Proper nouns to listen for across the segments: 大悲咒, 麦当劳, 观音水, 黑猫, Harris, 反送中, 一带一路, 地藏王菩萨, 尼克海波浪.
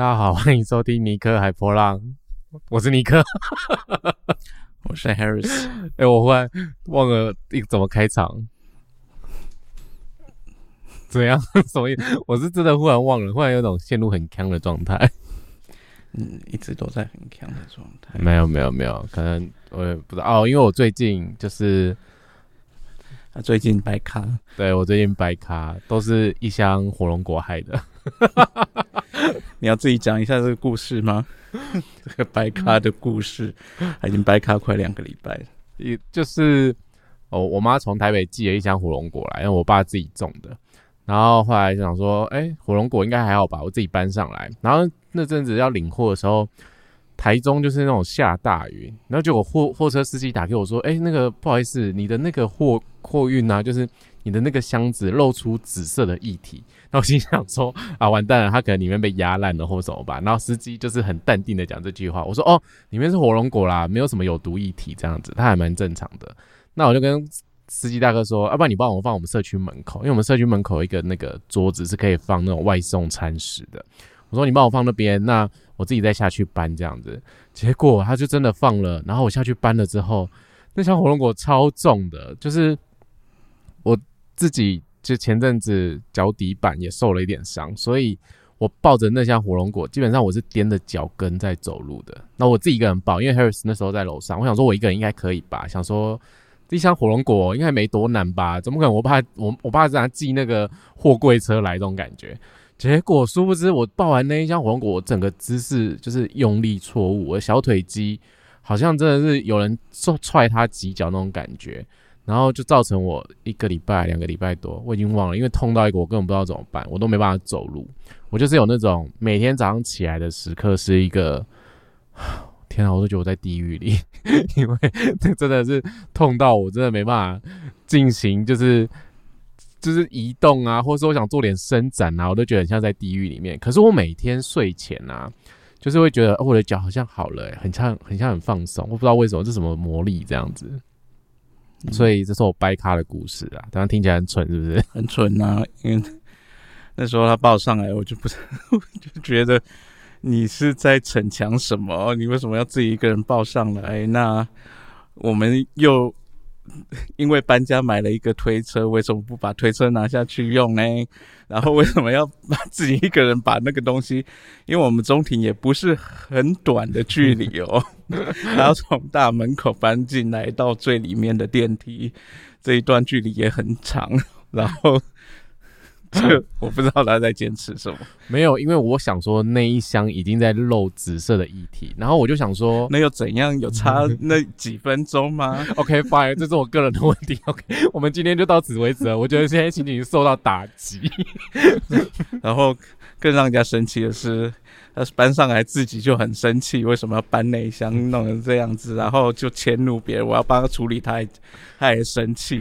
大家好，欢迎收听尼克海波浪，我是尼克，我是 Harris。我忽然忘了怎么开场，怎样？所以我是真的忽然忘了，忽然有种陷入很呛的状态。一直都在很强的状态。没有，可能我也不知道哦，因为我最近就是，最近白咖，对我最近白咖都是一箱火龙果害的。你要自己讲一下这个故事吗？这个白咖的故事，已经白咖快2个礼拜了。就是我妈从台北寄了一箱火龙果来，因为我爸自己种的。然后后来想说，火龙果应该还好吧，我自己搬上来。然后那阵子要领货的时候，台中就是那种下大雨，然后结果货车司机打给我说，那个不好意思，你的那个货运啊，就是你的那个箱子露出紫色的液体。然后我心想说，啊，完蛋了，他可能里面被压烂了或什么吧。然后司机就是很淡定的讲这句话，我说哦，里面是火龙果啦，没有什么有毒液体这样子，它还蛮正常的。那我就跟司机大哥说，要不然你帮我放我们社区门口，因为我们社区门口有一个那个桌子是可以放那种外送餐食的。我说你帮我放那边，那我自己再下去搬这样子。结果他就真的放了，然后我下去搬了之后，那箱火龙果超重的，就是我自己就前阵子脚底板也受了一点伤，所以我抱着那箱火龙果，基本上我是踮着脚跟在走路的。那我自己一个人抱，因为 Harris 那时候在楼上，我想说我一个人应该可以吧，想说。一箱火龙果应该没多难吧？怎么可能？我怕让他寄那个货柜车来这种感觉。结果殊不知，我抱完那一箱火龙果，我整个姿势就是用力错误，我的小腿肌好像真的是有人踹他几脚那种感觉，然后就造成我1个礼拜、2个礼拜多，我已经忘了，因为痛到一个我根本不知道怎么办，我都没办法走路。我就是有那种每天早上起来的时刻是一个。天啊，我都觉得我在地狱里，因为这真的是痛到我真的没办法进行，就是移动啊，或者说我想做点伸展啊，我都觉得很像在地狱里面。可是我每天睡前啊，就是会觉得，我的脚好像好了，很像很放松，我不知道为什么，这是什么魔力这样子。所以这是我掰咖的故事啊，当然听起来很蠢，是不是？很蠢啊，因为那时候他抱上来，我就觉得。你是在逞强什么？你为什么要自己一个人抱上来？那我们又因为搬家买了一个推车，为什么不把推车拿下去用呢？然后为什么要把自己一个人把那个东西？因为我们中庭也不是很短的距离哦，然后从大门口搬进来到最里面的电梯，这一段距离也很长，然后。这我不知道他在坚持什么。没有，因为我想说那一箱已经在漏紫色的液体，然后我就想说，那又怎样？有差那几分钟吗？ OK fine， 这是我个人的问题。OK， 我们今天就到此为止了。我觉得现在心情受到打击，然后更让人家生气的是，他搬上来自己就很生气，为什么要搬那一箱弄成这样子？然后就迁怒别人，我要帮他处理他，他也生气。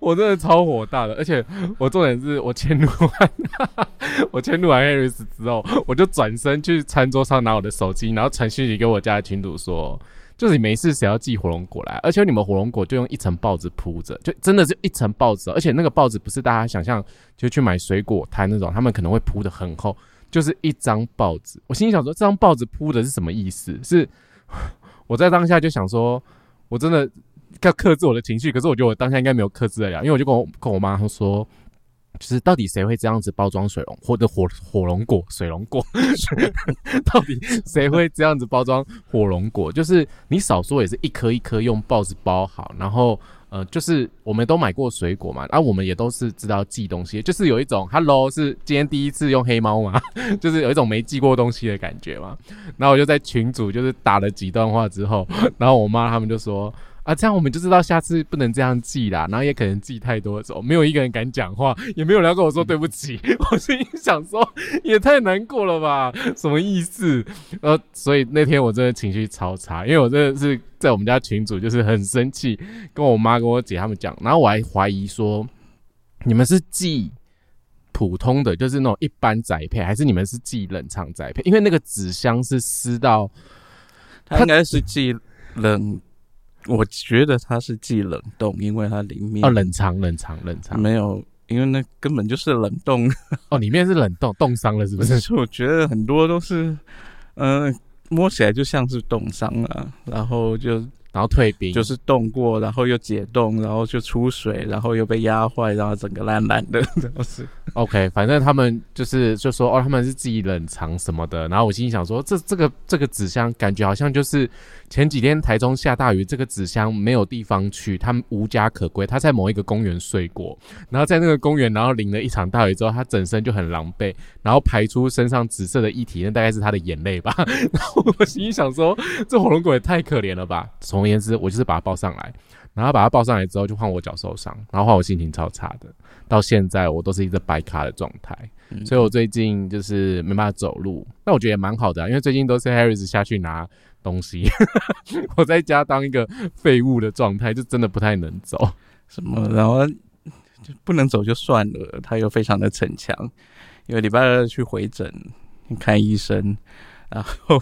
我真的超火大的，而且我重点是我迁怒完 Harris 之后，我就转身去餐桌上拿我的手机，然后传讯息给我家的群主说，就是没事谁要寄火龙果来，而且你们火龙果就用一层报纸铺着，就真的是一层报纸，而且那个报纸不是大家想象就去买水果摊那种，他们可能会铺得很厚。就是一张报纸，我心里想说，这张报纸铺的是什么意思？是我在当下就想说，我真的要克制我的情绪，可是我觉得我当下应该没有克制得了，因为我就跟我妈说，就是到底谁会这样子包装水龙或者火龙果、水龙果？到底谁会这样子包装火龙果？就是你少说也是一颗一颗用报纸包好，然后。就是我们都买过水果嘛，我们也都是知道寄东西，就是有一种 Hello 是今天第一次用黑猫嘛，就是有一种没寄过东西的感觉嘛。然后我就在群组就是打了几段话之后，然后我妈他们就说啊，这样我们就知道下次不能这样寄啦，然后也可能寄太多的时候，没有一个人敢讲话，也没有人要跟我说对不起。我心里想说也太难过了吧，什么意思？所以那天我真的情绪超差，因为我真的是。在我们家群组就是很生气，跟我妈跟我姐他们讲，然后我还怀疑说，你们是寄普通的，就是那种一般宅配，还是你们是寄冷藏宅配？因为那个纸箱是撕到，它应该是寄冷，我觉得它是寄冷冻，因为它里面冷藏，没有。因为那根本就是冷冻。哦，里面是冷冻，冻伤了是不是？所以我觉得很多都是，摸起来就像是冻伤了，然后退冰，就是冻过，然后又解冻，然后就出水，然后又被压坏，然后整个烂烂的，都是。OK， 反正他们就说哦，他们是自己冷藏什么的。然后我心里想说，这个纸箱感觉好像就是前几天台中下大雨，这个纸箱没有地方去，他们无家可归，他在某一个公园睡过，然后在那个公园，然后淋了一场大雨之后，他整身就很狼狈，然后排出身上紫色的液体，那大概是他的眼泪吧。然后我心里想说，这火龙果也太可怜了吧。总而言之，我就是把他抱上来，然后把他抱上来之后，就换我脚受伤，然后换我心情超差的。到现在我都是一直白卡的状态，所以我最近就是没办法走路。那我觉得也蛮好的、啊，因为最近都是 Harris 下去拿东西，我在家当一个废物的状态，就真的不太能走。什么？然后就不能走就算了，他又非常的逞强，因为礼拜二去回诊看医生。然后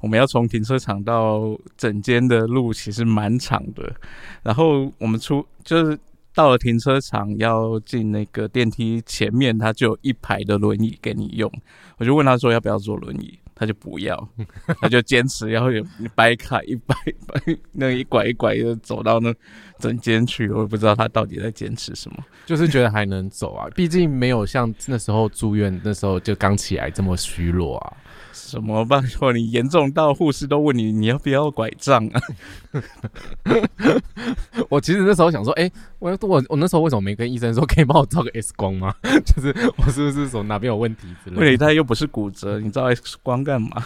我们要从停车场到整间的路其实蛮长的，然后我们就是到了停车场要进那个电梯前面，他就有一排的轮椅给你用，我就问他说要不要坐轮椅，他就不要，他就坚持要有掰卡一掰那一拐一拐就走到那整间去，我也不知道他到底在坚持什么，就是觉得还能走啊，毕竟没有像那时候住院那时候就刚起来这么虚弱啊。什么办法？你严重到护士都问你要不要拐杖啊？我其实那时候想说，我那时候为什么没跟医生说可以帮我照个 X 光吗？就是我是不是什么哪边有问题之类的？对，他又不是骨折，你照 X 光干嘛？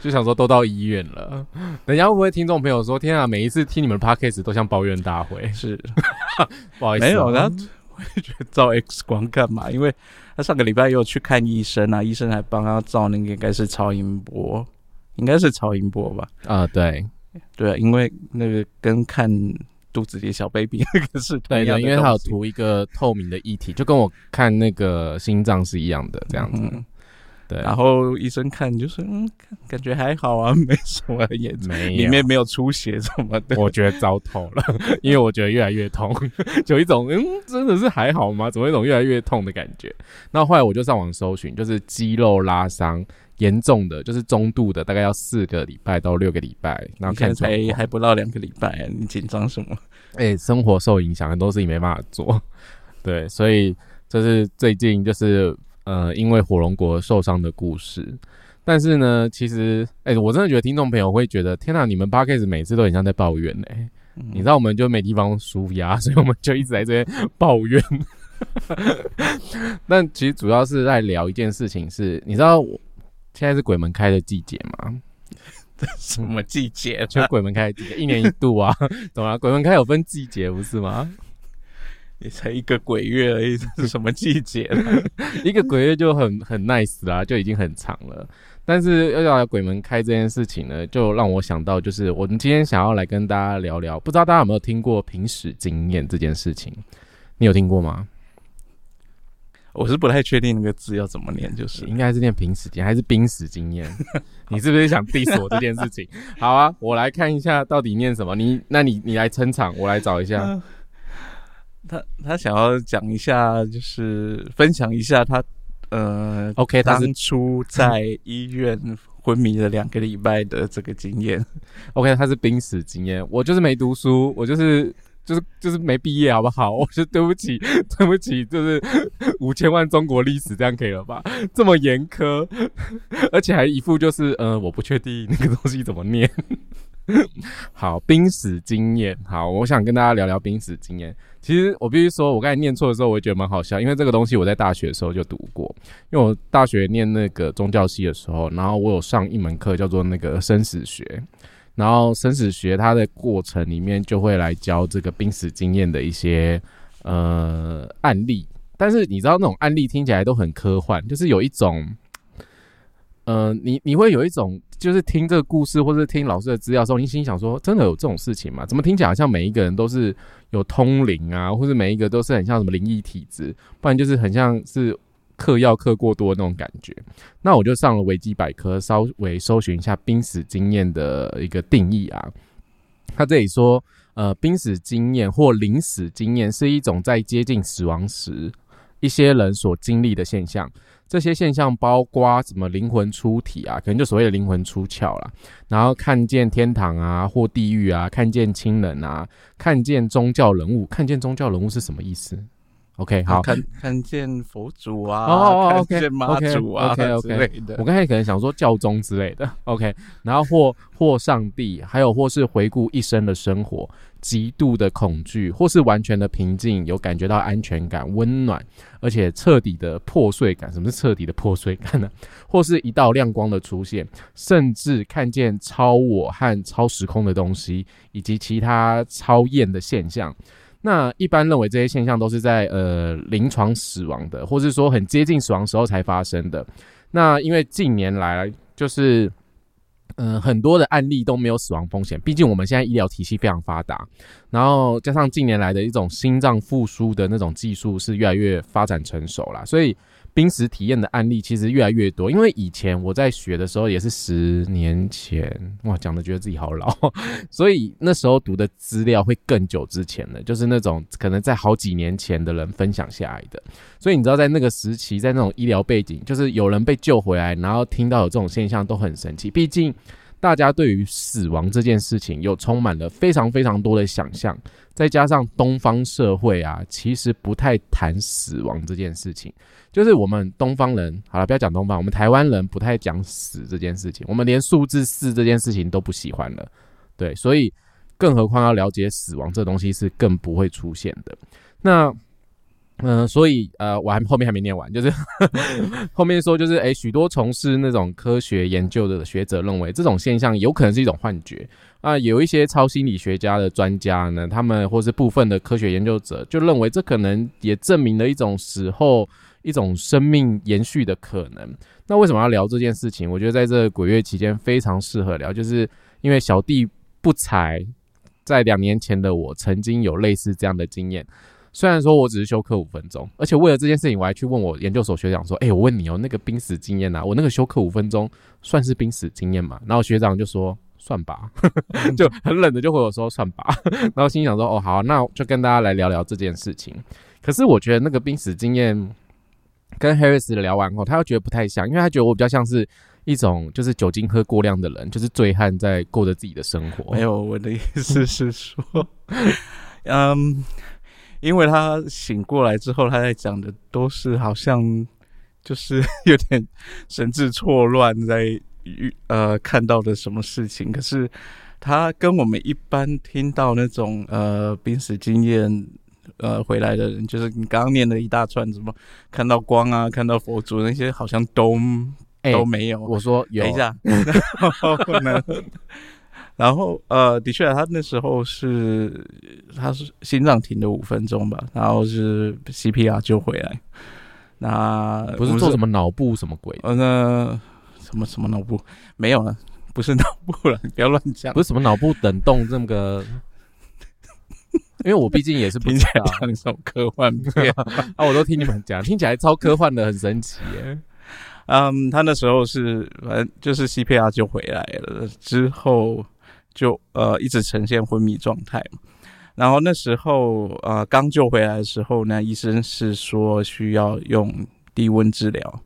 就想说都到医院了，人家会不会听众朋友说，天啊，每一次听你们的 podcast 都像抱怨大会？是，不好意思、啊，没有啦。觉得照 X 光干嘛？因为他上个礼拜又去看医生啊，医生还帮他照那个应该是超音波吧？啊、对对，因为那个跟看肚子里小 baby 那个是同样的，对，因为他有涂一个透明的液体，就跟我看那个心脏是一样的这样子。对，然后医生看就是感觉还好啊，没什么也没有，里面没有出血什么的。我觉得糟透了，因为我觉得越来越痛，有一种真的是还好吗？怎么一种越来越痛的感觉？那后来我就上网搜寻，就是肌肉拉伤严重的，就是中度的，大概要4个礼拜到6个礼拜，然后看起来还不到2个礼拜、啊，你紧张什么？生活受影响，很多事情没办法做。对，所以这是最近就是。因为火龙果受伤的故事，但是呢，其实，我真的觉得听众朋友会觉得，天哪，你们 podcast 每次都很像在抱怨你知道我们就没地方抒压，所以我们就一直在这边抱怨。但其实主要是在聊一件事情是，你知道现在是鬼门开的季节吗？什么季节、啊？就鬼门开的季节，一年一度啊，懂吗、啊？鬼门开有分季节，不是吗？也才一个鬼月而已，这是什么季节了？一个鬼月就很 nice 啦，就已经很长了。但是要来鬼门开这件事情呢，就让我想到，就是我们今天想要来跟大家聊聊，不知道大家有没有听过濒死经验这件事情？你有听过吗？我是不太确定那个字要怎么念，就是应该是念濒死经验还是濒死经验？你是不是想 diss 我这件事情？好啊，我来看一下到底念什么。你来撑场，我来找一下。他想要讲一下，就是分享一下他，OK， 他当初在医院昏迷了2个礼拜的这个经验。OK， 他是濒死经验，我就是没读书，我就是没毕业，好不好？我就对不起，就是5000万中国历史这样可以了吧？这么严苛，而且还一副就是我不确定那个东西怎么念。好，濒死经验。好，我想跟大家聊聊濒死经验。其实我必须说，我刚才念错的时候，我也觉得蛮好笑，因为这个东西我在大学的时候就读过。因为我大学念那个宗教系的时候，然后我有上一门课叫做那个生死学，然后生死学它的过程里面就会来教这个濒死经验的一些案例。但是你知道那种案例听起来都很科幻，就是有一种你会有一种。就是听这个故事或是听老师的资料的时候，你心想说真的有这种事情吗？怎么听起来好像每一个人都是有通灵啊，或是每一个都是很像什么灵异体质，不然就是很像是嗑药嗑过多的那种感觉。那我就上了维基百科稍微搜寻一下濒死经验的一个定义啊。他这里说濒死经验或临死经验是一种在接近死亡时一些人所经历的现象。这些现象包括什么灵魂出体啊，可能就所谓的灵魂出窍啦，然后看见天堂啊或地狱啊，看见亲人啊，看见宗教人物。看见宗教人物是什么意思？ OK 好，看见佛祖啊，看见妈祖啊 之类的。我刚才可能想说教宗之类的 OK， 然后或上帝，还有或是回顾一生的生活，极度的恐惧或是完全的平静，有感觉到安全感、温暖，而且彻底的破碎感。什么是彻底的破碎感呢？或是一道亮光的出现，甚至看见超我和超时空的东西，以及其他超验的现象。那一般认为这些现象都是在临床死亡的，或是说很接近死亡时候才发生的。那因为近年来就是很多的案例都没有死亡风险，毕竟我们现在医疗体系非常发达，然后加上近年来的一种心脏复苏的那种技术是越来越发展成熟啦，所以濒死体验的案例其实越来越多。因为以前我在学的时候也是10年前，哇，讲的觉得自己好老所以那时候读的资料会更久之前的，就是那种可能在好几年前的人分享下来的。所以你知道在那个时期，在那种医疗背景，就是有人被救回来，然后听到有这种现象都很神奇。毕竟大家对于死亡这件事情又充满了非常非常多的想象，再加上东方社会啊，其实不太谈死亡这件事情。就是我们东方人，好了，不要讲东方，我们台湾人不太讲死这件事情，我们连数字4这件事情都不喜欢了，对，所以更何况要了解死亡这东西是更不会出现的。那所以我后面还没念完，就是后面说就是许多从事那种科学研究的学者认为这种现象有可能是一种幻觉啊，有一些超心理学家的专家呢，他们或是部分的科学研究者就认为这可能也证明了一种死后一种生命延续的可能。那为什么要聊这件事情？我觉得在这鬼月期间非常适合聊，就是因为小弟不才，在2年前的我曾经有类似这样的经验。虽然说我只是休课5分钟，而且为了这件事情我还去问我研究所学长说，我问你那个濒死经验啊，我那个休课5分钟算是濒死经验嘛？然后学长就说算吧就很冷的就回我说算吧然后心想说好啊，那就跟大家来聊聊这件事情。可是我觉得那个濒死经验跟 Harris 聊完后，他又觉得不太像，因为他觉得我比较像是一种就是酒精喝过量的人，就是醉汉在过着自己的生活。没有，我的意思是说因为他醒过来之后，他在讲的都是好像就是有点神志错乱，在看到的什么事情。可是他跟我们一般听到那种濒死经验回来的人，就是你刚刚念的一大串什么看到光啊、看到佛祖那些，好像都没有。我说有，等一下，然后的确他那时候他是心脏停了5分钟吧，然后是 CPR 就回来。那不是做什么脑部什么鬼的？什么脑部？没有了，不是脑部了，你不要乱讲。不是什么脑部等动这么个，因为我毕竟也是不知道。听起来像科幻片啊！我都听你们讲，听起来超科幻的，很神奇耶。他那时候是反正就是 CPR 就回来了，之后就一直呈现昏迷状态嘛。然后那时候刚救回来的时候呢，医生是说需要用低温治疗，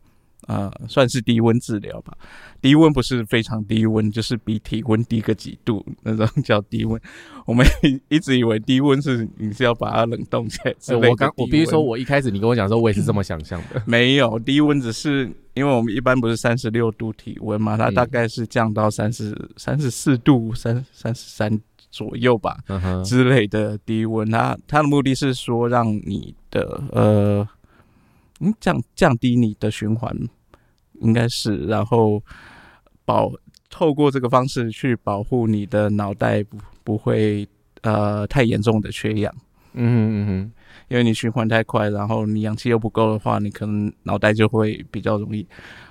算是低温治疗吧。低温不是非常低温，就是比体温低个几度那种叫低温。我们一直以为低温是你是要把它冷冻起来之类的。我必须说，我一开始你跟我讲说，我也是这么想象的。没有，低温只是因为我们一般不是36度体温嘛，它大概是降到34度、33左右吧、之类的低温。它的目的是说让你的降低你的循环，应该是，然后透过这个方式去保护你的脑袋不会太严重的缺氧。因为你循环太快，然后你氧气又不够的话，你可能脑袋就会比较容易，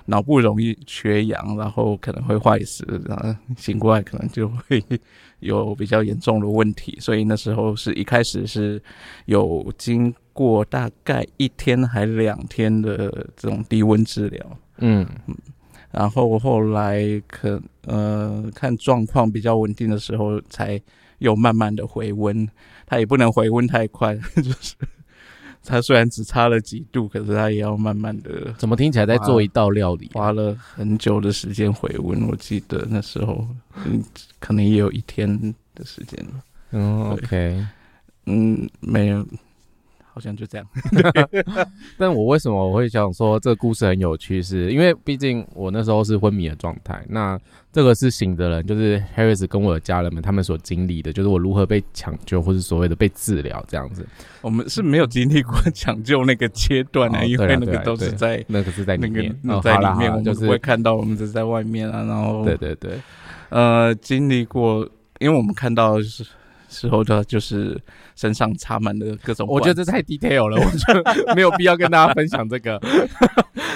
脑部容易缺氧，然后可能会坏死，然后醒过来可能就会有比较严重的问题。所以那时候是一开始是有经过大概1天还2天的这种低温治疗。然后后来看状况比较稳定的时候才又慢慢的回温，它也不能回温太快，就是它虽然只差了几度，可是它也要慢慢的。怎么听起来在做一道料理，花了很久的时间回温，我记得那时候可能也有一天的时间了。嗯 ，OK， 嗯，没有，好像就这样。但我为什么我会想说这个故事很有趣是，因为毕竟我那时候是昏迷的状态，那这个是醒的人，就是 Harris 跟我的家人们他们所经历的，就是我如何被抢救或是所谓的被治疗这样子。我们是没有经历过抢救那个阶段啊，因为那个都是在那个是在里面，那个在里面我们不会看到，我们只是在外面啊。然后对对对，经历过，因为我们看到就是。时候的就是身上插满了各种，我觉得这太 detail 了，我觉得没有必要跟大家分享这个。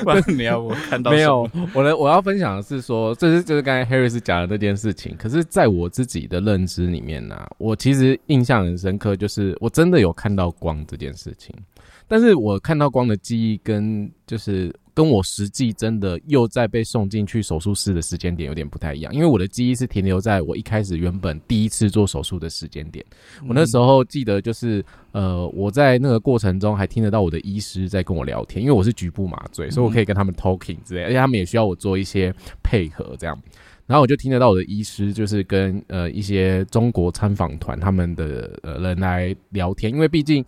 不然你要我看到什么？没有，我要分享的是说，就是刚才 Harris 讲的那件事情。可是，在我自己的认知里面呢、啊，我其实印象很深刻，就是我真的有看到光这件事情。但是我看到光的记忆跟就是跟我实际真的又在被送进去手术室的时间点有点不太一样，因为我的记忆是停留在我一开始原本第一次做手术的时间点。我那时候记得就是我在那个过程中还听得到我的医师在跟我聊天，因为我是局部麻醉，所以我可以跟他们 talking 之类，而且他们也需要我做一些配合这样。然后我就听得到我的医师就是跟一些中国参访团他们的人来聊天，因为毕竟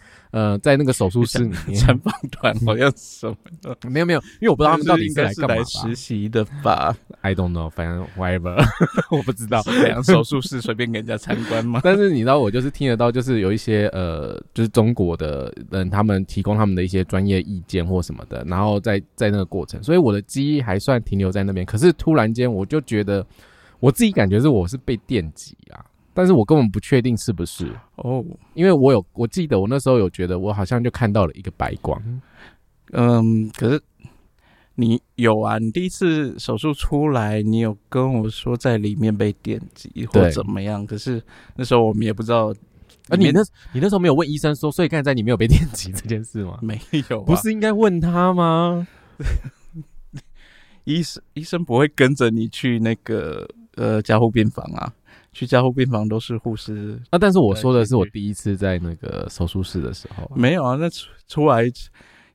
在那个手术室里面参访团好像什么的没有没有，因为我不知道他们到底是来干嘛吧，是来实习的吧 I don't know， 反正 whatever 我不知道是怎样手术室随便给人家参观吗？但是你知道我就是听得到就是有一些就是中国的人他们提供他们的一些专业意见或什么的，然后在那个过程，所以我的记忆还算停留在那边。可是突然间我就觉得我自己感觉是我是被电击啊，但是我根本不确定是不是哦，因为我记得我那时候有觉得我好像就看到了一个白光。嗯，可是你有啊，你第一次手术出来你有跟我说在里面被电击或怎么样，可是那时候我们也不知道。你那时候没有问医生说所以刚才在你没有被电击这件事吗？没有、啊、不是应该问他吗？医生不会跟着你去那个加护病房啊，去加护病房都是护士啊。但是我说的是我第一次在那个手术室的时候、啊、没有啊。那出来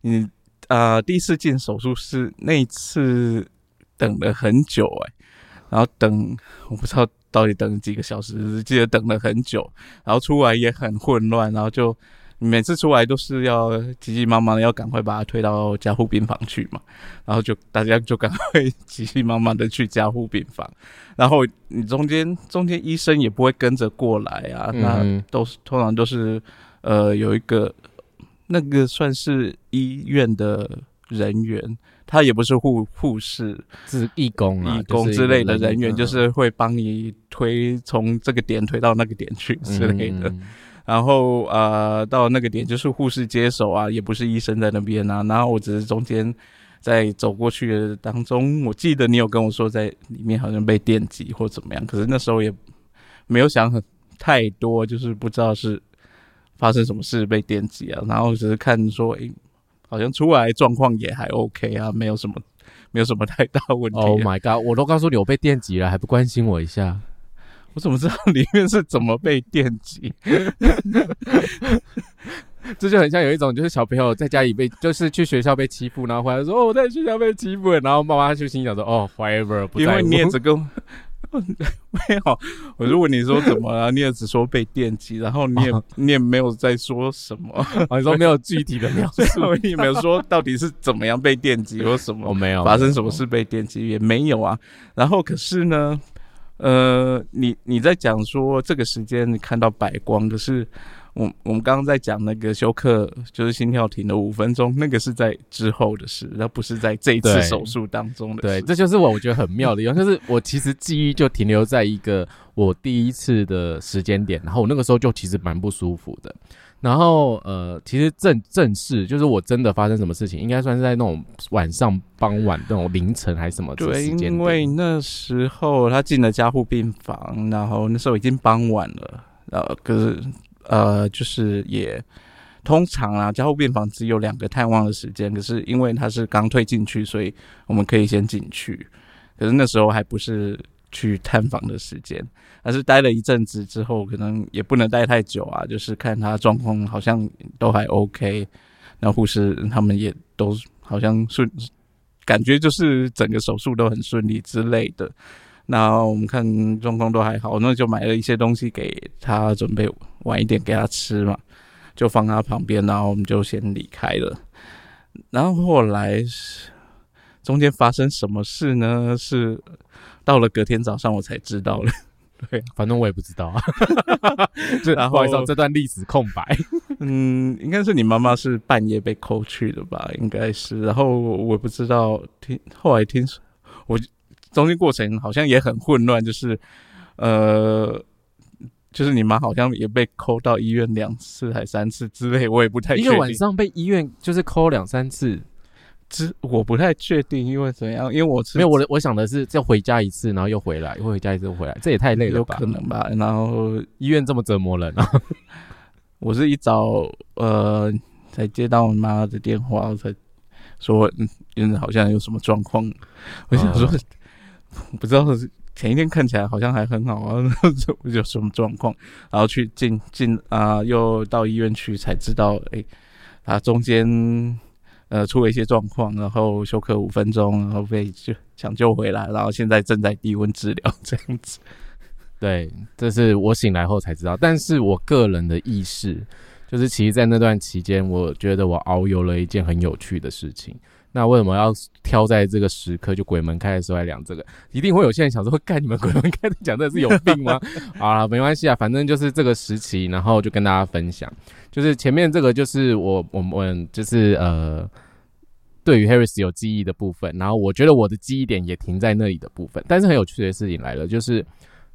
你第一次进手术室那一次等了很久然后等我不知道到底等了几个小时，记得等了很久，然后出来也很混乱，然后就每次出来都是要急急忙忙的要赶快把他推到加护病房去嘛，然后就大家就赶快急急忙忙的去加护病房，然后你中间医生也不会跟着过来啊，那都是通常都是有一个那个算是医院的人员，他也不是护士，是义工啊，义工之类的人员，就是会帮你推从这个点推到那个点去之类的。然后到那个点就是护士接手啊，也不是医生在那边啊。然后我只是中间在走过去的当中，我记得你有跟我说在里面好像被电击或怎么样，可是那时候也没有想太多，就是不知道是发生什么事被电击啊。然后只是看说，好像出来状况也还 OK 啊，没有什么太大问题啊。Oh my god！ 我都告诉你我被电击了，还不关心我一下？我怎么知道里面是怎么被电击？这就很像有一种就是小朋友在家里就是去学校被欺负，然后回来说哦我在学校被欺负了，然后妈妈就心想说哦 whatever 不在乎，因为你也只跟没有，我就问你说怎么了，你也只说被电击，然后你也没有在说什么你说没有具体的描述，你也没有说到底是怎么样被电击或什么，没有发生什么事被电击也没有啊。然后可是呢你在讲说这个时间你看到白光，可是我们刚刚在讲那个休克，就是心跳停了5分钟，那个是在之后的事，那不是在这一次手术当中的事。 对， 对，这就是我觉得很妙的地方，就是我其实记忆就停留在一个我第一次的时间点，然后我那个时候就其实蛮不舒服的。然后其实正式就是我真的发生什么事情应该算是在那种晚上傍晚那种凌晨还是什么时间点。对，因为那时候他进了加护病房，然后那时候已经傍晚了，可是就是也通常啊，加护病房只有2个探望的时间，可是因为他是刚推进去，所以我们可以先进去。可是那时候还不是去探访的时间，但是待了一阵子之后可能也不能待太久啊，就是看他状况好像都还 OK， 那护士他们也都好像感觉就是整个手术都很顺利之类的，那我们看状况都还好，那就买了一些东西给他，准备晚一点给他吃嘛，就放他旁边，然后我们就先离开了。然后后来中间发生什么事呢？是到了隔天早上我才知道了。对，反正我也不知道啊。不好意思，这段历史空白。嗯，应该是你妈妈是半夜被扣去的吧？应该是。然后我不知道，后来听说，我中间过程好像也很混乱，就是你妈好像也被扣到医院2次还3次之类，我也不太确定。一个晚上被医院就是扣2-3次，我不太确定，因为怎样？因为我没有我想的是，就回家一次，然后又回来，又回家一次又回来，这也太累了吧？有可能吧。然后医院这么折磨人啊！我是一早才接到我妈的电话，我才说好像有什么状况。我想说，不知道。前一天看起来好像还很好啊，有什么状况？然后去又到医院去才知道，他中间出了一些状况，然后休克5分钟，然后被抢救回来，然后现在正在低温治疗这样子。对，这是我醒来后才知道，但是我个人的意识就是，其实在那段期间，我觉得我遨游了一件很有趣的事情。那为什么要挑在这个时刻，就鬼门开的时候来讲这个？一定会有些人想说，干你们鬼门开的讲这是有病吗？啊，没关系啊，反正就是这个时期，然后就跟大家分享。就是前面这个就是我们就是对于 Harris 有记忆的部分，然后我觉得我的记忆点也停在那里的部分。但是很有趣的事情来了，就是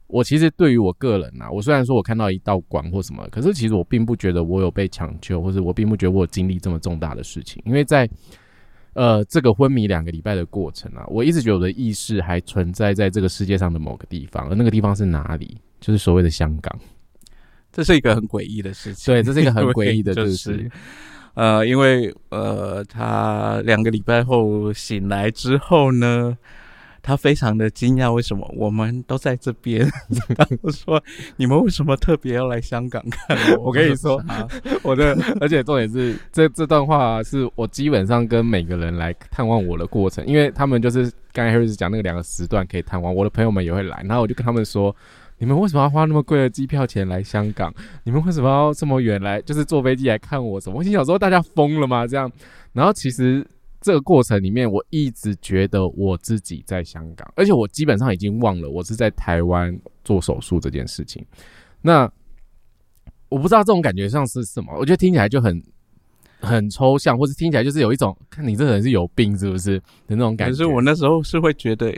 我其实对于我个人啊，我虽然说我看到一道光或什么，可是其实我并不觉得我有被抢救，或者我并不觉得我有经历这么重大的事情，因为在这个昏迷2个礼拜的过程啊，我一直觉得我的意识还存在在这个世界上的某个地方，而那个地方是哪里？就是所谓的香港。这是一个很诡异的事情。对，这是一个很诡异的事情。就是因为他2个礼拜后醒来之后呢，他非常的惊讶，为什么我们都在这边？他就说：“你们为什么特别要来香港看我？”我跟你说，而且重点是，这段话是我基本上跟每个人来探望我的过程，因为他们就是刚才 Harris 讲那个2个时段可以探望，我的朋友们也会来，然后我就跟他们说：“你们为什么要花那么贵的机票钱来香港？你们为什么要这么远来，就是坐飞机来看我？”什么？我心想说，大家疯了吗？这样，然后其实。这个过程里面我一直觉得我自己在香港，而且我基本上已经忘了我是在台湾做手术这件事情。那我不知道这种感觉上是什么，我觉得听起来就很抽象，或是听起来就是有一种看你这人是有病是不是的那种感觉。可是我那时候是会觉得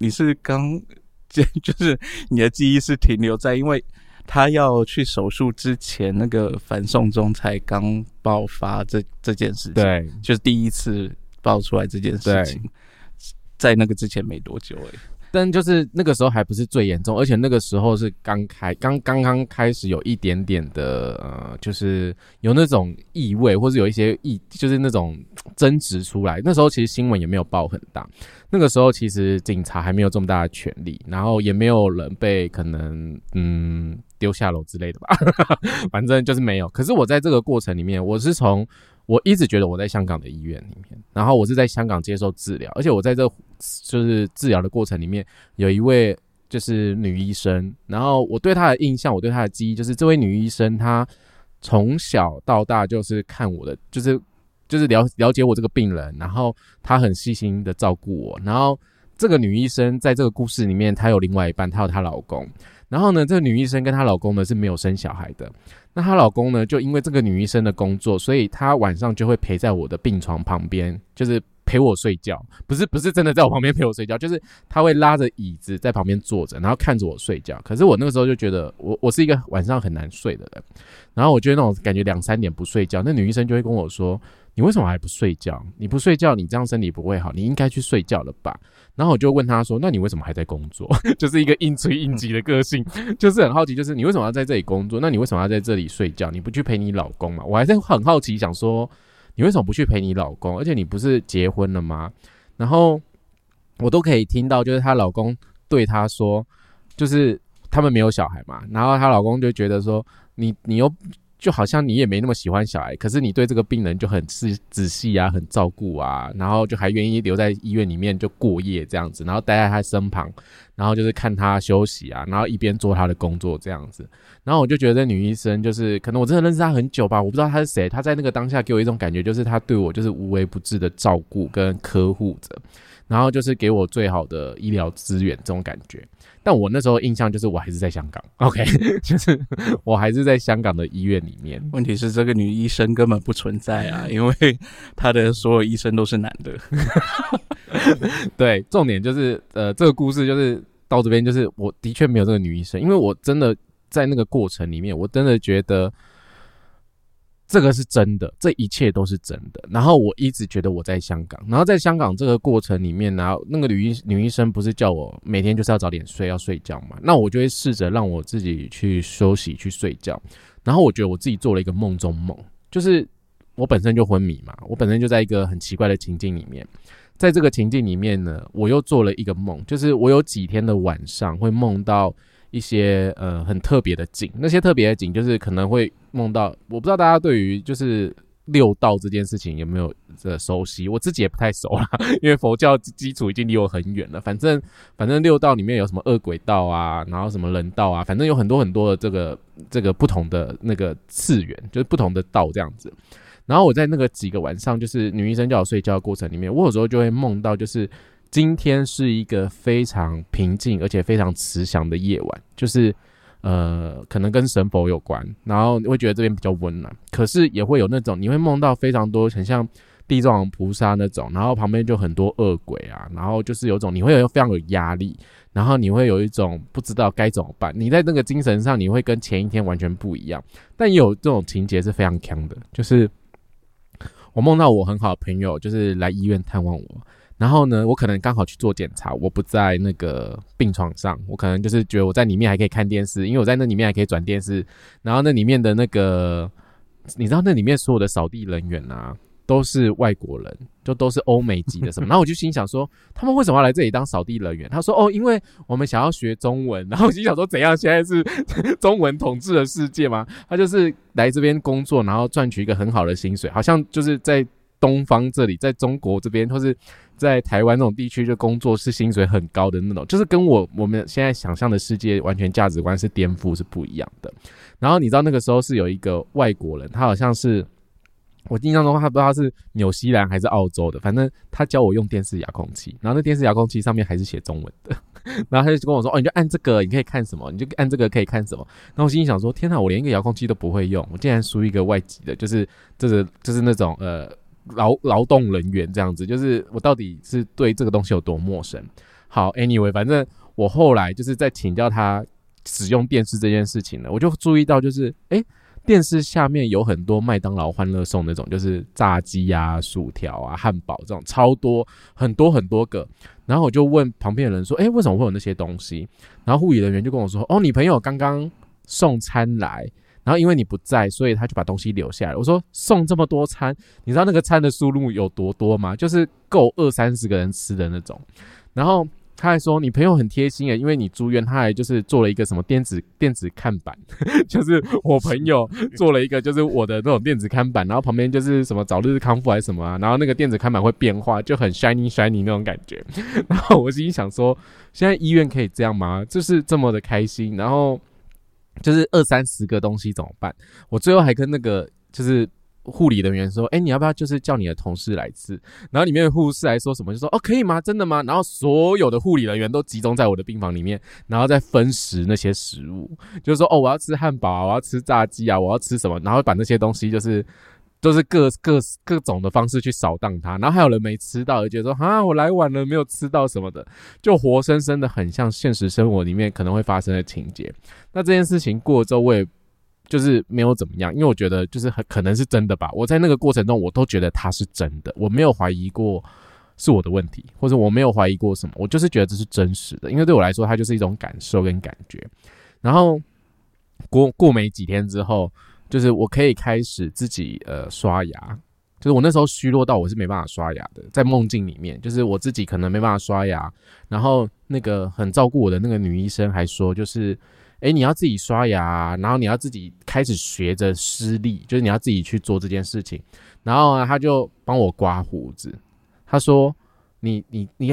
你是刚就是你的记忆是停留在，因为他要去手术之前，那个反送中才刚爆发这件事情，对，就是第一次爆出来这件事情，在那个之前没多久而已。但就是那个时候还不是最严重，而且那个时候是刚开始有一点点的就是有那种异味，或是有一些就是那种争执出来。那时候其实新闻也没有报很大，那个时候其实警察还没有这么大的权力，然后也没有人被可能丢下楼之类的吧，反正就是没有。可是我在这个过程里面，我一直觉得我在香港的医院里面，然后我是在香港接受治疗，而且我在这就是治疗的过程里面，有一位就是女医生，然后我对她的印象，我对她的记忆就是这位女医生她从小到大就是看我的，就是了解我这个病人，然后她很细心的照顾我，然后这个女医生在这个故事里面，她有另外一半，她有她老公。然后呢，这个女医生跟她老公呢是没有生小孩的。那她老公呢，就因为这个女医生的工作，所以她晚上就会陪在我的病床旁边，就是陪我睡觉，不是真的在我旁边陪我睡觉，就是她会拉着椅子在旁边坐着，然后看着我睡觉。可是我那个时候就觉得我是一个晚上很难睡的人，然后我觉得那种感觉2-3点不睡觉，那女医生就会跟我说：“你为什么还不睡觉？你不睡觉，你这样身体不会好，你应该去睡觉了吧？”然后我就问他说：“那你为什么还在工作？”就是一个硬吹硬挤的个性，就是很好奇，就是你为什么要在这里工作？那你为什么要在这里睡觉？你不去陪你老公吗？我还在很好奇，想说你为什么不去陪你老公？而且你不是结婚了吗？然后我都可以听到，就是她老公对她说，就是他们没有小孩嘛，然后她老公就觉得说你又就好像你也没那么喜欢小孩，可是你对这个病人就很仔细啊，很照顾啊，然后就还愿意留在医院里面就过夜这样子，然后待在他身旁，然后就是看他休息啊，然后一边做他的工作这样子。然后我就觉得这女医生就是可能我真的认识她很久吧，我不知道她是谁，她在那个当下给我一种感觉，就是她对我就是无微不至的照顾跟呵护着，然后就是给我最好的医疗资源这种感觉。但我那时候印象就是我还是在香港 OK 就是我还是在香港的医院里面。问题是这个女医生根本不存在啊，因为她的所有医生都是男的对，重点就是这个故事就是到这边，就是我的确没有这个女医生，因为我真的在那个过程里面我真的觉得这个是真的，这一切都是真的。然后我一直觉得我在香港，然后在香港这个过程里面，然后那个女医生不是叫我每天就是要早点睡，要睡觉嘛，那我就会试着让我自己去休息去睡觉。然后我觉得我自己做了一个梦中梦，就是我本身就昏迷嘛，我本身就在一个很奇怪的情境里面，在这个情境里面呢，我又做了一个梦，就是我有几天的晚上会梦到一些很特别的景，那些特别的景就是可能会梦到，我不知道大家对于就是六道这件事情有没有熟悉，我自己也不太熟啦，因为佛教基础已经离我很远了。反正六道里面有什么恶鬼道啊，然后什么人道啊，反正有很多很多的这个不同的那个次元，就是不同的道这样子。然后我在那个几个晚上，就是女医生叫我睡觉的过程里面，我有时候就会梦到就是今天是一个非常平静而且非常慈祥的夜晚，就是可能跟神佛有关，然后会觉得这边比较温暖，可是也会有那种你会梦到非常多很像地藏王菩萨那种，然后旁边就很多恶鬼啊，然后就是有种你会有非常有压力，然后你会有一种不知道该怎么办，你在那个精神上你会跟前一天完全不一样。但也有这种情节是非常强的，就是我梦到我很好的朋友就是来医院探望我，然后呢我可能刚好去做检查，我不在那个病床上，我可能就是觉得我在里面还可以看电视，因为我在那里面还可以转电视，然后那里面的那个你知道那里面所有的扫地人员啊都是外国人，就都是欧美籍的什么然后我就心想说他们为什么要来这里当扫地人员，他说哦因为我们想要学中文，然后我心想说怎样现在是中文统治的世界吗，他就是来这边工作然后赚取一个很好的薪水，好像就是在东方这里在中国这边或是在台湾这种地区就工作是薪水很高的那种，就是跟我们现在想象的世界完全价值观是颠覆是不一样的。然后你知道那个时候是有一个外国人，他好像是我印象中他不知道他是纽西兰还是澳洲的，反正他教我用电视遥控器，然后那电视遥控器上面还是写中文的然后他就跟我说哦你就按这个你可以看什么，你就按这个可以看什么，然后我心里想说天哪我连一个遥控器都不会用，我竟然输一个外籍的就是那种劳动人员这样子，就是我到底是对这个东西有多陌生。好 anyway 反正我后来就是在请教他使用电视这件事情呢，我就注意到就是电视下面有很多麦当劳欢乐颂那种就是炸鸡啊薯条啊汉堡这种超多很多很多个，然后我就问旁边的人说为什么会有那些东西，然后护理人员就跟我说哦你朋友刚刚送餐来，然后因为你不在所以他就把东西留下来。我说送这么多餐，你知道那个餐的数目有多多吗，就是够20-30个人吃的那种。然后他还说你朋友很贴心耶，因为你住院他还就是做了一个什么电子看板就是我朋友做了一个就是我的那种电子看板，然后旁边就是什么早日康复还是什么啊，然后那个电子看板会变化，就很 shiny 那种感觉然后我心想说现在医院可以这样吗，就是这么的开心，然后就是20-30个东西怎么办。我最后还跟那个就是护理人员说你要不要就是叫你的同事来吃，然后里面的护士来说什么就说哦可以吗真的吗，然后所有的护理人员都集中在我的病房里面，然后再分食那些食物，就是说哦我要吃汉堡啊我要吃炸鸡啊我要吃什么，然后把那些东西就是各种的方式去扫荡它，然后还有人没吃到就觉得说啊我来晚了没有吃到什么的，就活生生的很像现实生活里面可能会发生的情节。那这件事情过了之后我也就是没有怎么样，因为我觉得就是很可能是真的吧，我在那个过程中我都觉得它是真的，我没有怀疑过是我的问题，或者我没有怀疑过什么，我就是觉得这是真实的，因为对我来说它就是一种感受跟感觉。然后过没几天之后就是我可以开始自己刷牙，就是我那时候虚弱到我是没办法刷牙的，在梦境里面就是我自己可能没办法刷牙，然后那个很照顾我的那个女医生还说，就是你要自己刷牙，然后你要自己开始学着施力，就是你要自己去做这件事情。然后呢，他就帮我刮胡子，他说你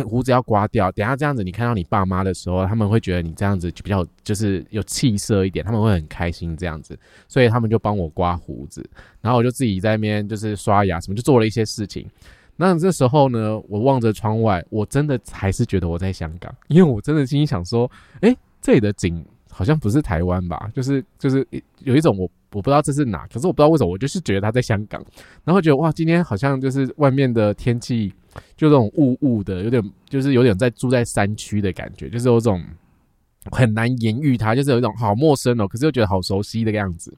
胡子要刮掉，等一下这样子你看到你爸妈的时候，他们会觉得你这样子比较就是有气色一点，他们会很开心这样子，所以他们就帮我刮胡子，然后我就自己在那边就是刷牙什么，就做了一些事情。那这时候呢，我望着窗外，我真的还是觉得我在香港，因为我真的心里想说，这里的景好像不是台湾吧，就是有一种我不知道这是哪，可是我不知道为什么我就是觉得它在香港，然后觉得哇，今天好像就是外面的天气就这种雾雾的，有点就是有点在住在山区的感觉，就是有种很难言喻它，就是有一种好陌生哦，可是又觉得好熟悉的样子。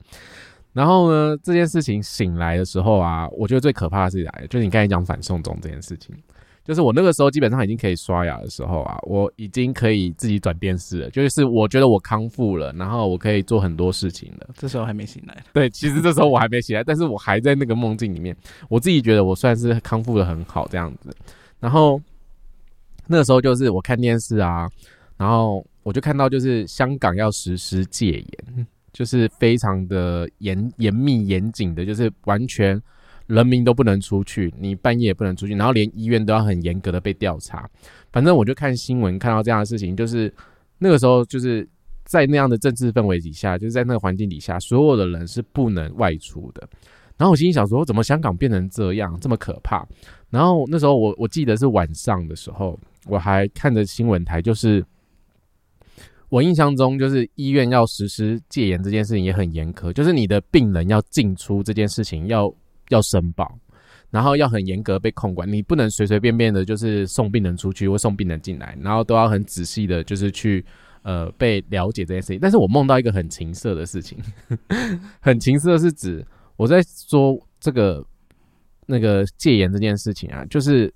然后呢，这件事情醒来的时候啊，我觉得最可怕的是来，就是你刚才讲反送中这件事情，就是我那个时候基本上已经可以刷牙的时候啊，我已经可以自己转电视了，就是我觉得我康复了，然后我可以做很多事情了。这时候还没醒来。对，其实这时候我还没醒来，但是我还在那个梦境里面，我自己觉得我算是康复的很好这样子。然后那个时候就是我看电视啊，然后我就看到就是香港要实施戒严，就是非常的严密严谨的，就是完全人民都不能出去，你半夜也不能出去，然后连医院都要很严格的被调查。反正我就看新闻看到这样的事情，就是那个时候就是在那样的政治氛围底下，就是在那个环境底下，所有的人是不能外出的。然后我心里想说，怎么香港变成这样，这么可怕。然后那时候我记得是晚上的时候，我还看着新闻台，就是我印象中就是医院要实施戒严这件事情也很严苛，就是你的病人要进出这件事情要申报，然后要很严格被控管，你不能随随便便的就是送病人出去或送病人进来，然后都要很仔细的就是去被了解这件事情。但是我梦到一个很情色的事情很情色是指我在说这个那个戒严这件事情啊，就是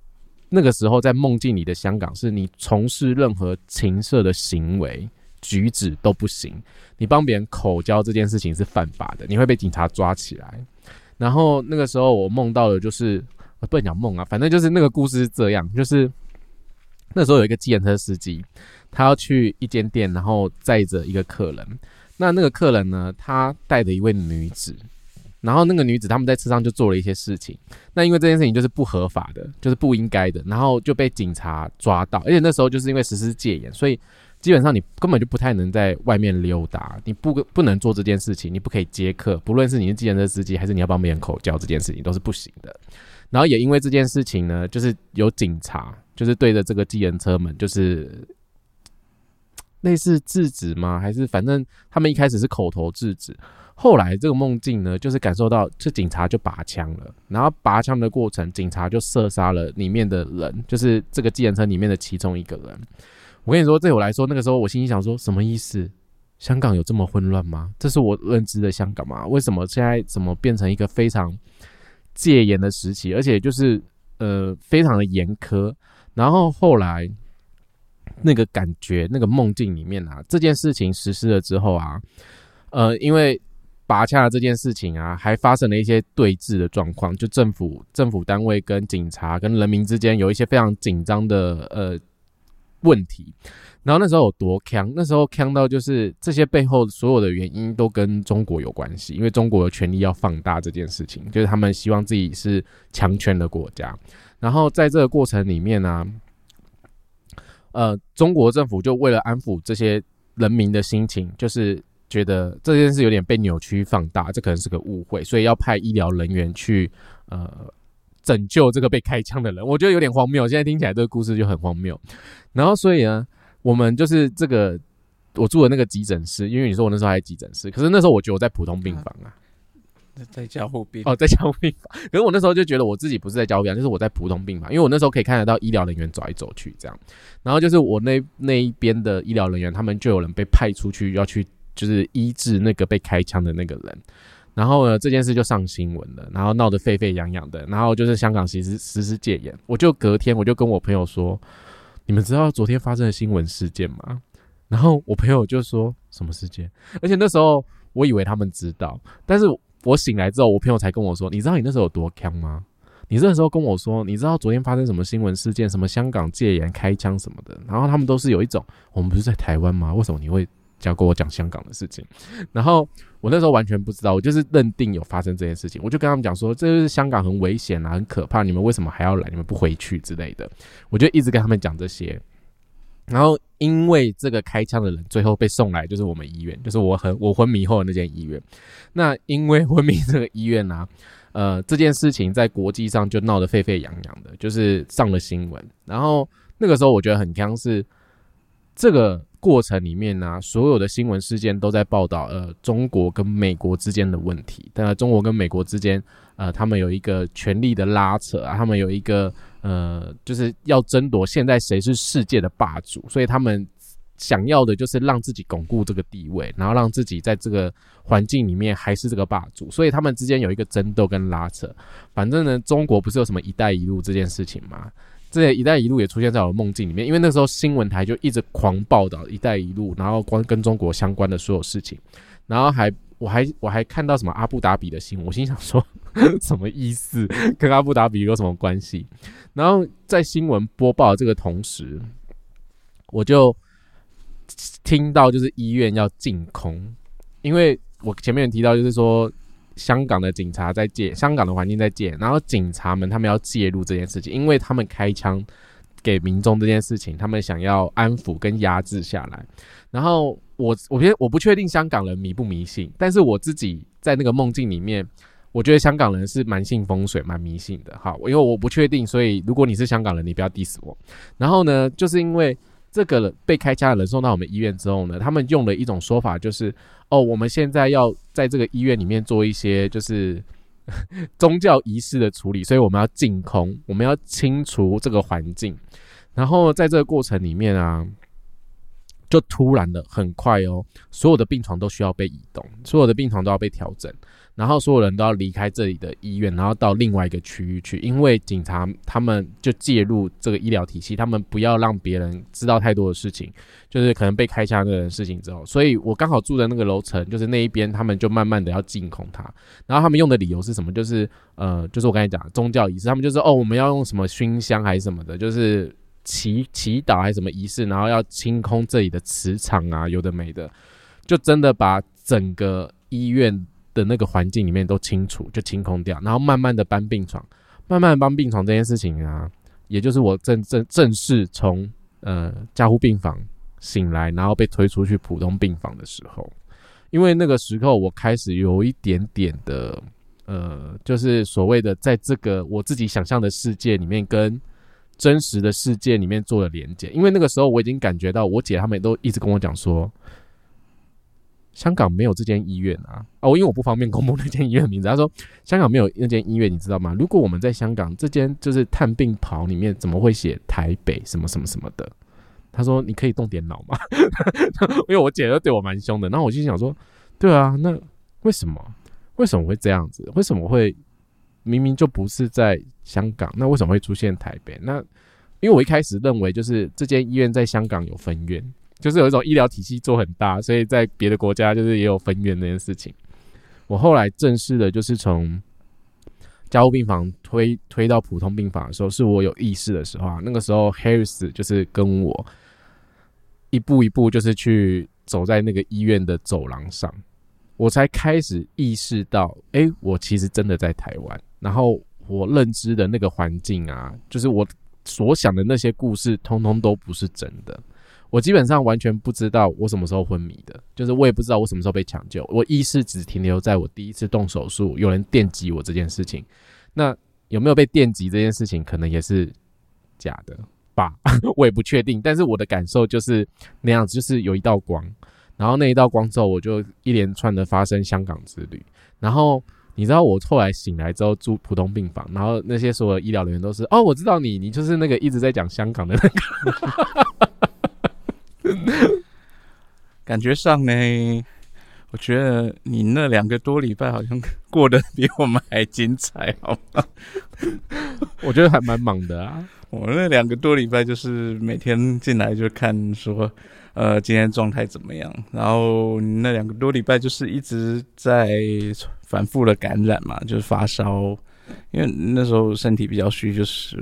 那个时候在梦境里的香港是你从事任何情色的行为举止都不行，你帮别人口交这件事情是犯法的，你会被警察抓起来。然后那个时候我梦到的就是不能讲梦啊，反正就是那个故事是这样，就是那时候有一个计程车司机，他要去一间店，然后载着一个客人，那个客人呢，他带着一位女子，然后那个女子他们在车上就做了一些事情，那因为这件事情就是不合法的，就是不应该的，然后就被警察抓到。而且那时候就是因为实施戒严，所以基本上你根本就不太能在外面溜达，你不能做这件事情，你不可以接客，不论是你是计程车司机还是你要帮别人口交这件事情都是不行的。然后也因为这件事情呢，就是有警察就是对着这个计程车们就是类似制止吗，还是反正他们一开始是口头制止，后来这个梦境呢就是感受到这警察就拔枪了，然后拔枪的过程警察就射杀了里面的人，就是这个计程车里面的其中一个人。我跟你说，对我来说，那个时候我心里想说，什么意思？香港有这么混乱吗？这是我认知的香港吗？为什么现在怎么变成一个非常戒严的时期，而且就是非常的严苛？然后后来那个感觉，那个梦境里面啊，这件事情实施了之后啊，因为拔枪的这件事情啊，还发生了一些对峙的状况，就政府单位跟警察跟人民之间有一些非常紧张的问题。然后那时候有多呛，那时候呛到就是这些背后所有的原因都跟中国有关系，因为中国有权力要放大这件事情，就是他们希望自己是强权的国家。然后在这个过程里面啊，中国政府就为了安抚这些人民的心情，就是觉得这件事有点被扭曲放大，这可能是个误会，所以要派医疗人员去拯救这个被开枪的人。我觉得有点荒谬，现在听起来这个故事就很荒谬。然后所以呢，我们就是这个我住的那个急诊室，因为你说我那时候还急诊室，可是那时候我觉得我在普通病房啊，在加护病在加护病房。可是我那时候就觉得我自己不是在加护病房，就是我在普通病房，因为我那时候可以看得到医疗人员走来走去这样。然后就是我那一边的医疗人员，他们就有人被派出去要去就是医治那个被开枪的那个人。然后呢，这件事就上新闻了，然后闹得沸沸扬扬的，然后就是香港实施戒严。我就隔天我就跟我朋友说，你们知道昨天发生的新闻事件吗？然后我朋友就说，什么事件？而且那时候我以为他们知道，但是我醒来之后我朋友才跟我说，你知道你那时候有多呛吗？你这时候跟我说你知道昨天发生什么新闻事件，什么香港戒严开枪什么的，然后他们都是有一种我们不是在台湾吗，为什么你会跟我讲香港的事情。然后我那时候完全不知道，我就是认定有发生这件事情，我就跟他们讲说这就是香港很危险啊，很可怕，你们为什么还要来，你们不回去之类的，我就一直跟他们讲这些。然后因为这个开枪的人最后被送来就是我们医院，就是我昏迷后的那间医院。那因为昏迷这个医院啊，这件事情在国际上就闹得沸沸扬扬的，就是上了新闻。然后那个时候我觉得很呛是这个过程里面啊，所有的新闻事件都在报道中国跟美国之间的问题。但中国跟美国之间他们有一个权力的拉扯啊，他们有一个就是要争夺现在谁是世界的霸主，所以他们想要的就是让自己巩固这个地位，然后让自己在这个环境里面还是这个霸主，所以他们之间有一个争斗跟拉扯。反正呢，中国不是有什么一带一路这件事情吗？这一带一路也出现在我的梦境里面，因为那时候新闻台就一直狂报道一带一路，然后跟中国相关的所有事情，然后我还看到什么阿布达比的新闻，我心想说什么意思，跟阿布达比有什么关系。然后在新闻播报的这个同时，我就听到就是医院要净空，因为我前面有提到就是说香港的环境在戒，然后警察们他们要介入这件事情，因为他们开枪给民众这件事情，他们想要安抚跟压制下来。然后我不确定香港人迷不迷信，但是我自己在那个梦境里面，我觉得香港人是蛮信风水蛮迷信的。好，因为我不确定，所以如果你是香港人你不要 diss 我。然后呢，就是因为这个被开枪的人送到我们医院之后呢，他们用了一种说法，就是我们现在要在这个医院里面做一些就是宗教仪式的处理，所以我们要净空，我们要清除这个环境。然后在这个过程里面啊，就突然的很快所有的病床都需要被移动，所有的病床都要被调整，然后所有人都要离开这里的医院，然后到另外一个区域去，因为警察他们就介入这个医疗体系，他们不要让别人知道太多的事情，就是可能被开枪的人的事情之后，所以我刚好住的那个楼层就是那一边，他们就慢慢的要净空它。然后他们用的理由是什么，就是就是我刚才讲宗教仪式，他们就是我们要用什么熏香还是什么的，就是祈祷还是什么仪式，然后要清空这里的磁场啊，有的没的，就真的把整个医院的那个环境里面都清除，就清空掉，然后慢慢的搬病床，慢慢的搬病床这件事情啊，也就是我正式从加护病房醒来，然后被推出去普通病房的时候，因为那个时候我开始有一点点的就是所谓的在这个我自己想象的世界里面跟真实的世界里面做了连结，因为那个时候我已经感觉到我姐他们都一直跟我讲说香港没有这间医院啊，因为我不方便公布那间医院名字，他说香港没有那间医院你知道吗，如果我们在香港这间就是探病袍里面怎么会写台北什么什么什么的，他说你可以动点脑吗因为我姐就对我蛮凶的，然后我就想说对啊，那为什么会这样子，为什么会明明就不是在香港，那为什么会出现台北？那因为我一开始认为就是这间医院在香港有分院，就是有一种医疗体系做很大，所以在别的国家就是也有分院这件事情。我后来正式的就是从加护病房推到普通病房的时候，是我有意识的时候啊。那个时候 Harris 就是跟我一步一步就是去走在那个医院的走廊上，我才开始意识到我其实真的在台湾，然后我认知的那个环境啊，就是我所想的那些故事通通都不是真的。我基本上完全不知道我什么时候昏迷的，就是我也不知道我什么时候被抢救，我意识只停留在我第一次动手术有人电击我这件事情。那有没有被电击这件事情可能也是假的吧我也不确定，但是我的感受就是那样子，就是有一道光，然后那一道光之后我就一连串的发生香港之旅。然后你知道我后来醒来之后住普通病房，然后那些所有医疗人员都是我知道你就是那个一直在讲香港的那个感觉上呢，我觉得你那2个多礼拜好像过得比我们还精彩，好吗？我觉得还蛮忙的啊。我那2个多礼拜就是每天进来就看说，今天状态怎么样？然后你那2个多礼拜就是一直在反复的感染嘛，就是发烧，因为那时候身体比较虚，就是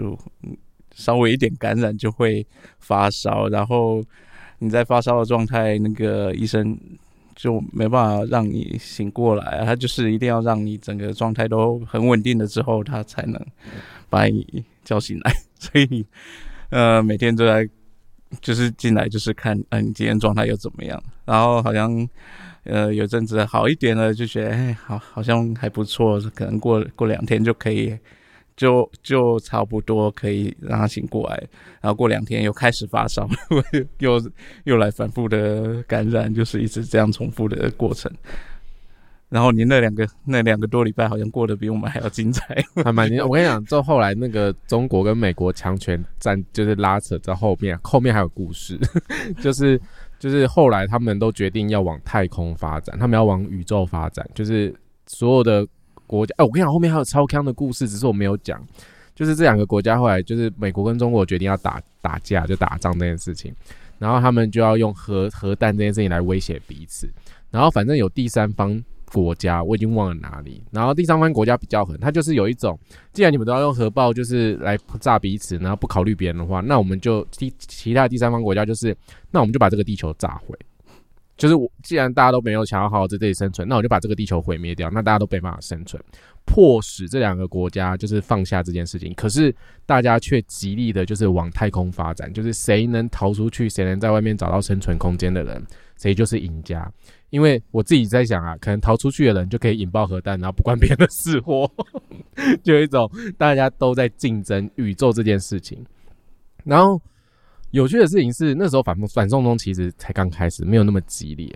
稍微一点感染就会发烧，然后你在发烧的状态，那个医生就没办法让你醒过来，他就是一定要让你整个状态都很稳定了之后，他才能把你叫醒来。所以每天都来就是进来就是看你今天状态又怎么样，然后好像有阵子好一点了，就觉得好像还不错，可能过两天就可以就差不多可以让他醒过来，然后过两天又开始发烧，又来反复的感染，就是一直这样重复的过程。然后你那两个多礼拜好像过得比我们还要精彩。我跟你讲，就后来那个中国跟美国强权战就是拉扯在后面还有故事，就是后来他们都决定要往太空发展，他们要往宇宙发展，就是所有的国家。我跟你讲，后面还有超强的故事，只是我没有讲。就是这两个国家后来就是美国跟中国决定要打架，就打仗这件事情，然后他们就要用核弹这件事情来威胁彼此，然后反正有第三方国家，我已经忘了哪里。然后第三方国家比较狠，他就是有一种，既然你们都要用核爆就是来炸彼此，然后不考虑别人的话，那我们就其他第三方国家就是，那我们就把这个地球炸毁。就是我既然大家都没有想要好好在这里生存，那我就把这个地球毁灭掉，那大家都没办法生存，迫使这两个国家就是放下这件事情。可是大家却极力的就是往太空发展，就是谁能逃出去，谁能在外面找到生存空间的人，谁就是赢家。因为我自己在想啊，可能逃出去的人就可以引爆核弹，然后不关别人的死活，就有一种大家都在竞争宇宙这件事情。然后有趣的事情是，那时候反送中其实才刚开始，没有那么激烈。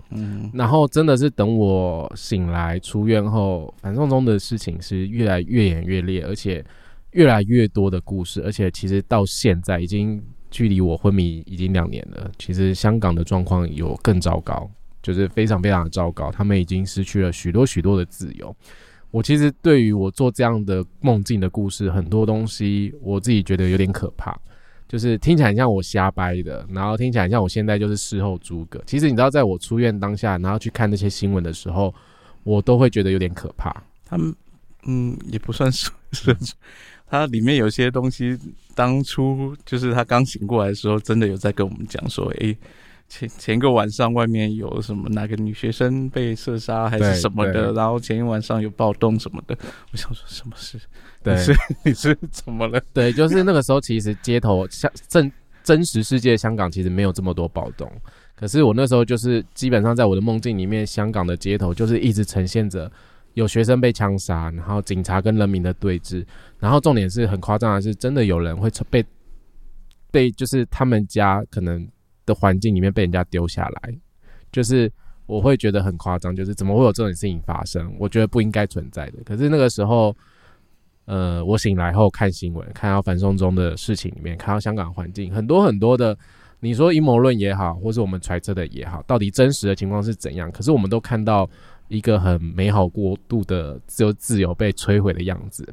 然后真的是等我醒来出院后，反送中的事情是越来越演越烈，而且越来越多的故事，而且其实到现在已经距离我昏迷已经2年了。其实香港的状况有更糟糕，就是非常非常的糟糕，他们已经失去了许多许多的自由。我其实对于我做这样的梦境的故事，很多东西我自己觉得有点可怕。就是听起来很像我瞎掰的，然后听起来很像我现在就是事后诸葛。其实你知道，在我出院当下，然后去看那些新闻的时候，我都会觉得有点可怕。他们也不算是，他里面有些东西，当初就是他刚醒过来的时候，真的有在跟我们讲说，前个晚上外面有什么哪个女学生被射杀还是什么的，然后前一晚上有暴动什么的。我想说什么事？对，你是怎么了？对，就是那个时候其实街头真实世界香港其实没有这么多暴动，可是我那时候就是基本上在我的梦境里面，香港的街头就是一直呈现着有学生被枪杀，然后警察跟人民的对峙，然后重点是很夸张的是，真的有人会被就是他们家可能的环境里面被人家丢下来，就是我会觉得很夸张，就是怎么会有这种事情发生，我觉得不应该存在的。可是那个时候我醒来后看新闻，看到反送中的事情里面，看到香港环境很多很多的，你说阴谋论也好，或是我们揣测的也好，到底真实的情况是怎样，可是我们都看到一个很美好过度的自由被摧毁的样子。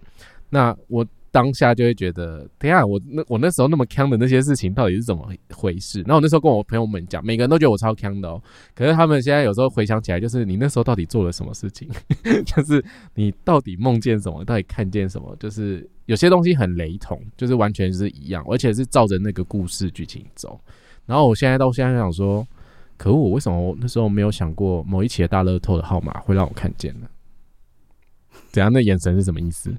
那我当下就会觉得，等一下，我那时候那么呛的那些事情到底是怎么回事？然后我那时候跟我朋友们讲，每个人都觉得我超呛的哦。可是他们现在有时候回想起来，就是你那时候到底做了什么事情，就是你到底梦见什么，到底看见什么，就是有些东西很雷同，就是完全是一样，而且是照着那个故事剧情走。然后我现在到现在想说，可恶，我为什么我那时候没有想过某一期的大乐透的号码会让我看见呢？怎样？那眼神是什么意思？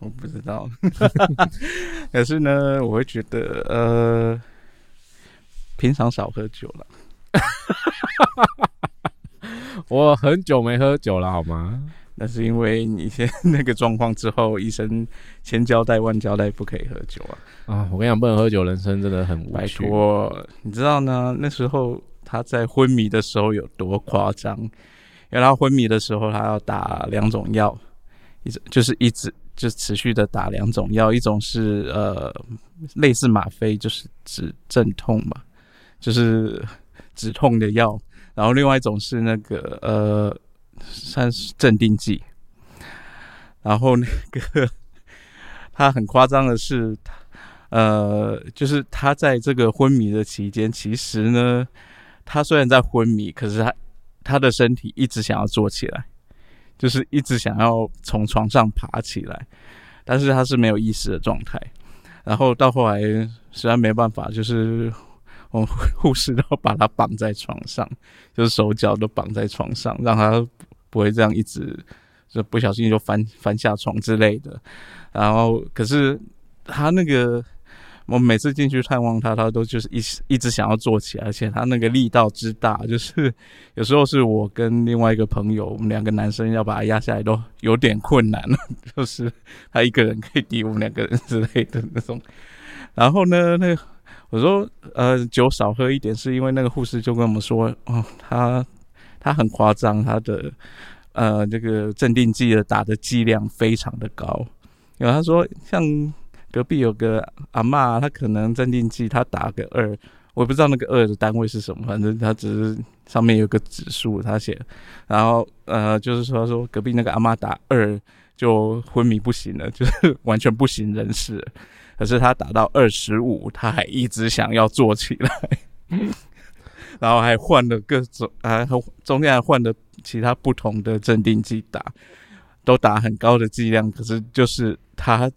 我不知道。可是呢，我会觉得平常少喝酒了。我很久没喝酒了，好吗？那是因为你先那个状况之后，医生千交代万交代不可以喝酒啊！我跟你讲，不能喝酒，人生真的很无趣。拜托，你知道呢？那时候他在昏迷的时候有多夸张？因为他昏迷的时候，他要打2种药。一直持续的打2种药，一种是类似吗啡，就是止镇痛嘛，就是止痛的药，然后另外一种是那个算是镇定剂。然后那个他很夸张的是，就是他在这个昏迷的期间，其实呢，他虽然在昏迷，可是他的身体一直想要坐起来。就是一直想要从床上爬起来，但是他是没有意识的状态。然后到后来实在没办法，就是我护士都把他绑在床上，就是手脚都绑在床上，让他不会这样一直就不小心就 翻下床之类的。然后可是他那个我每次进去探望他，他都就是 一直想要坐起来，而且他那个力道之大，就是有时候是我跟另外一个朋友，我们两个男生要把他压下来都有点困难了，就是他一个人可以抵我们两个人之类的那种。然后呢，那个我说酒少喝一点，是因为那个护士就跟我们说，哦，他很夸张，他的这个镇定剂的打的剂量非常的高，因为他说像。隔壁有个阿嬷，她可能镇定剂她打个2，我也不知道那个2的单位是什么，反正她只是上面有个指数，她写，然后就是说隔壁那个阿嬷打2就昏迷不醒了，就是完全不省人事。可是她打到25，她还一直想要坐起来，然后还换了各种，中间还换了其他不同的镇定剂打，都打很高的剂量，可是就是她。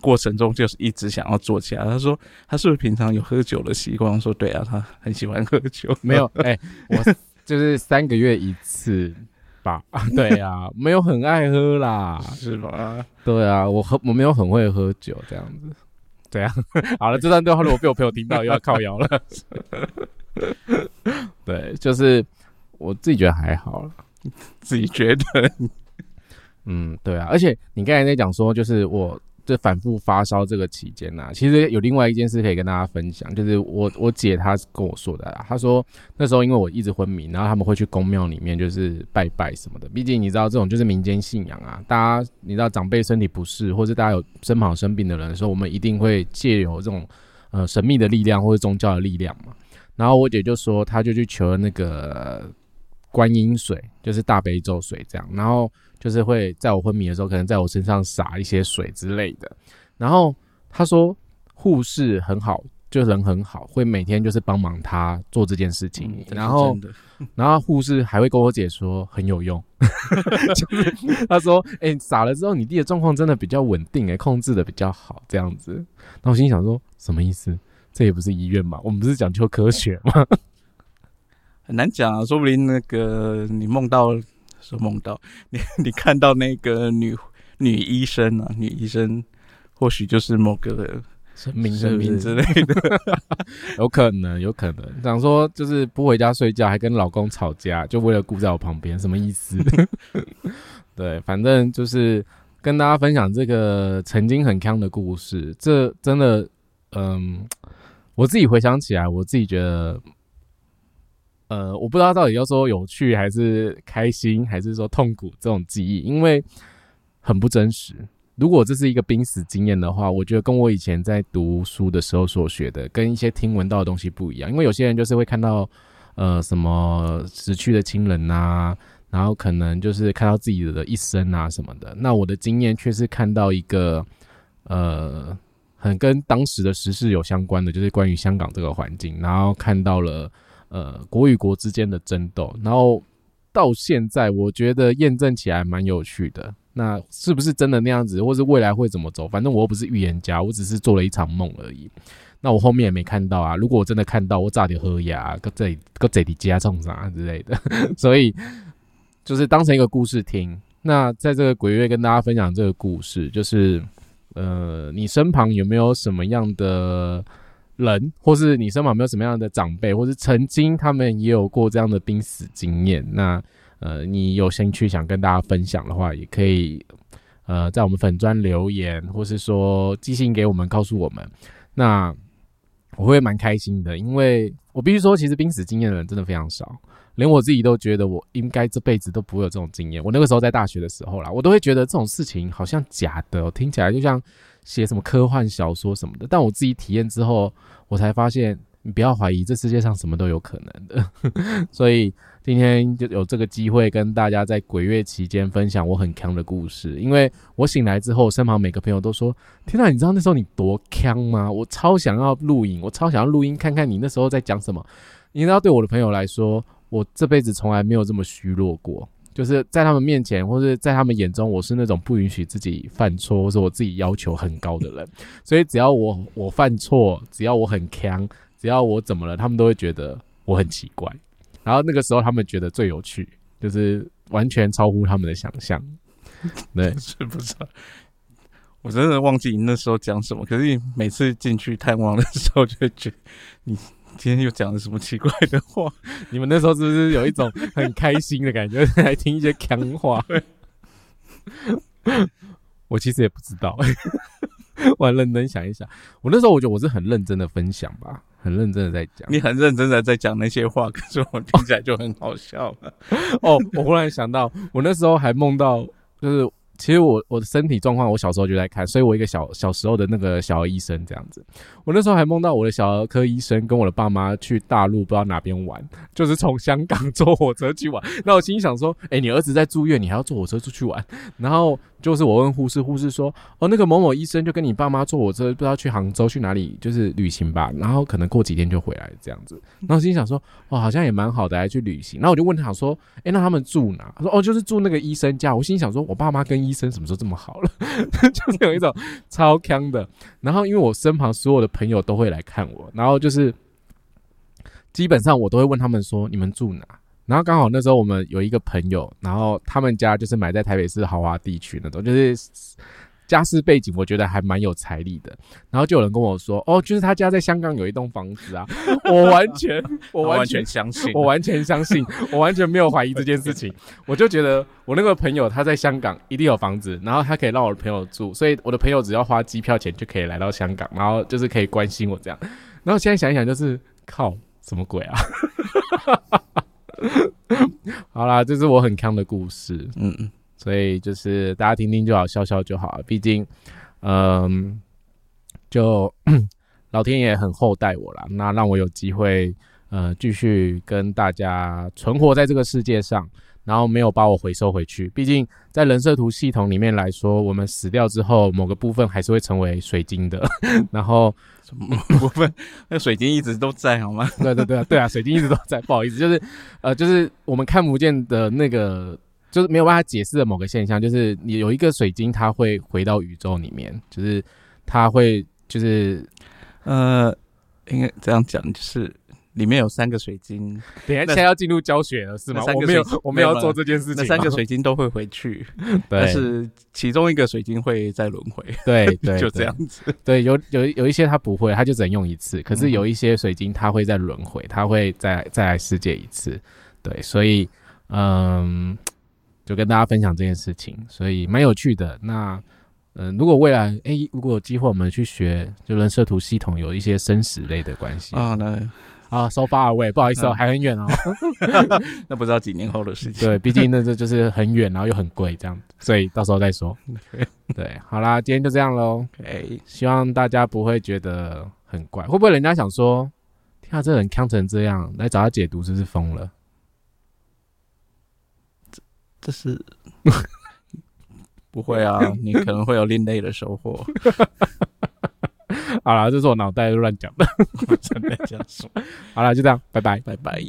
过程中就是一直想要坐起来。他说他是不是平常有喝酒的习惯？我说对啊，他很喜欢喝酒。没有，我就是3个月一次吧。对啊，没有很爱喝啦，是吧？对啊，我没有很会喝酒这样子。对啊，好了，这段对话如果被我朋友听到，又要靠腰了。对，就是我自己觉得还好了，自己觉得，对啊。而且你刚才在讲说，就是我。这反复发烧这个期间啊，其实有另外一件事可以跟大家分享，就是我姐她跟我说的啦，她说那时候因为我一直昏迷，然后他们会去宫庙里面就是拜拜什么的，毕竟你知道这种就是民间信仰啊，大家你知道长辈身体不适或是大家有身旁生病的人的时候，我们一定会借由这种神秘的力量或是宗教的力量嘛。然后我姐就说她就去求那个观音水，就是大悲咒水这样，然后就是会在我昏迷的时候可能在我身上洒一些水之类的。然后他说护士很好，就人很好，会每天就是帮忙他做这件事情，然后护士还会跟我姐说很有用。就是他说洒了之后你弟的状况真的比较稳定，控制的比较好这样子。然后我心想说什么意思，这也不是医院嘛，我们不是讲究科学吗？很难讲啊，说不定那个你梦到 你看到那个女医生啊，女医生或许就是某个神明之类的。有可能想说就是不回家睡觉还跟老公吵架，就为了顾在我旁边，什么意思？对，反正就是跟大家分享这个曾经很鏘的故事。这真的我自己回想起来，我自己觉得我不知道到底要说有趣还是开心还是说痛苦这种记忆，因为很不真实。如果这是一个濒死经验的话，我觉得跟我以前在读书的时候所学的跟一些听闻到的东西不一样，因为有些人就是会看到什么死去的亲人啊，然后可能就是看到自己的一生啊什么的。那我的经验却是看到一个很跟当时的时事有相关的，就是关于香港这个环境，然后看到了国与国之间的争斗，然后到现在我觉得验证起来蛮有趣的。那是不是真的那样子，或是未来会怎么走，反正我又不是预言家，我只是做了一场梦而已。那我后面也没看到啊，如果我真的看到，我炸点喝牙跟这里加冲啥之类的。所以就是当成一个故事听。那在这个鬼月跟大家分享这个故事，就是你身旁有没有什么样的人，或是你身旁没有什么样的长辈，或是曾经他们也有过这样的濒死经验，那你有兴趣想跟大家分享的话，也可以在我们粉专留言，或是说寄信给我们告诉我们，那我会蛮开心的。因为我必须说其实濒死经验的人真的非常少，连我自己都觉得我应该这辈子都不会有这种经验。我那个时候在大学的时候啦，我都会觉得这种事情好像假的，听起来就像写什么科幻小说什么的，但我自己体验之后我才发现，你不要怀疑，这世界上什么都有可能的。所以今天就有这个机会跟大家在鬼月期间分享我很鏘的故事。因为我醒来之后，身旁每个朋友都说，天啊，你知道那时候你多鏘吗？我超想要录影，看看你那时候在讲什么。你知道对我的朋友来说，我这辈子从来没有这么虚弱过，就是在他们面前或是在他们眼中，我是那种不允许自己犯错或是我自己要求很高的人，所以只要我犯错，只要我很强，只要我怎么了，他们都会觉得我很奇怪，然后那个时候他们觉得最有趣，就是完全超乎他们的想象。对，是不是？我真的忘记你那时候讲什么，可是每次进去探望的时候就会觉得你今天又讲了什么奇怪的话。你们那时候是不是有一种很开心的感觉来听一些强话？我其实也不知道我很认真想一想，我那时候我觉得我是很认真的分享吧，很认真的在讲。你很认真的在讲那些话，可是我听起来就很好笑了。哦，我忽然想到，我那时候还梦到，就是其实我的身体状况，我小时候就在看，所以我一个小时候的那个小儿医生这样子。我那时候还梦到我的小儿科医生跟我的爸妈去大陆不知道哪边玩，就是从香港坐火车去玩。那我心里想说，欸，你儿子在住院，你还要坐火车出去玩？然后就是我问护士说，哦，那个某某医生就跟你爸妈坐火车，不知道去杭州去哪里，就是旅行吧。然后可能过几天就回来这样子。然后心里想说，哇，好像也蛮好的，还去旅行。那我就问他说，欸，那他们住哪？他说，哦，就是住那个医生家。我心里想说，我爸妈跟医生什么时候这么好了？就是有一种超强的。然后因为我身旁所有的朋友都会来看我，然后就是基本上我都会问他们说你们住哪。然后刚好那时候我们有一个朋友，然后他们家就是买在台北市豪华地区那种，就是家世背景我觉得还蛮有财力的。然后就有人跟我说，哦，就是他家在香港有一栋房子啊。我完全相信，我完全没有怀疑这件事情。我就觉得我那个朋友他在香港一定有房子，然后他可以让我的朋友住，所以我的朋友只要花机票钱就可以来到香港，然后就是可以关心我这样。然后现在想一想，就是靠，什么鬼啊。好啦，这是我很鏘的故事。嗯，所以就是大家听听就好，笑笑就好了。毕竟，就老天爷很厚待我啦，那让我有机会继续跟大家存活在这个世界上，然后没有把我回收回去。毕竟在人设图系统里面来说，我们死掉之后，某个部分还是会成为水晶的。然后什么部分？那水晶一直都在，好吗？对啊，水晶一直都在。不好意思，就是我们看不见的那个。就是没有办法解释的某个现象，就是你有一个水晶，它会回到宇宙里面，就是它会就是应该这样讲，就是里面有3个水晶。等一下，现在要进入教学了是吗？我没有要做这件事情。那3个水晶都会回去，但是其中一个水晶会再轮回。对，就这样子。对，有一些它不会，它就只能用一次。可是有一些水晶它会再轮回，它会再来世界一次。对，所以就跟大家分享这件事情，所以蛮有趣的。那如果未来如果有机会我们去学就人设图系统有一些生死类的关系啊，那啊 so far away， 不好意思哦，还很远哦。那不知道几年后的事情。对，毕竟那就是很远，然后又很贵这样，所以到时候再说。对，好啦，今天就这样咯。Okay， 希望大家不会觉得很怪。会不会人家想说，天啊，这人鏘成这样，来找他解读是不是疯了？这是不会啊，你可能会有另类的收获。好啦，这是我脑袋乱讲的。我真的这样说。好啦，就这样，拜拜，拜拜。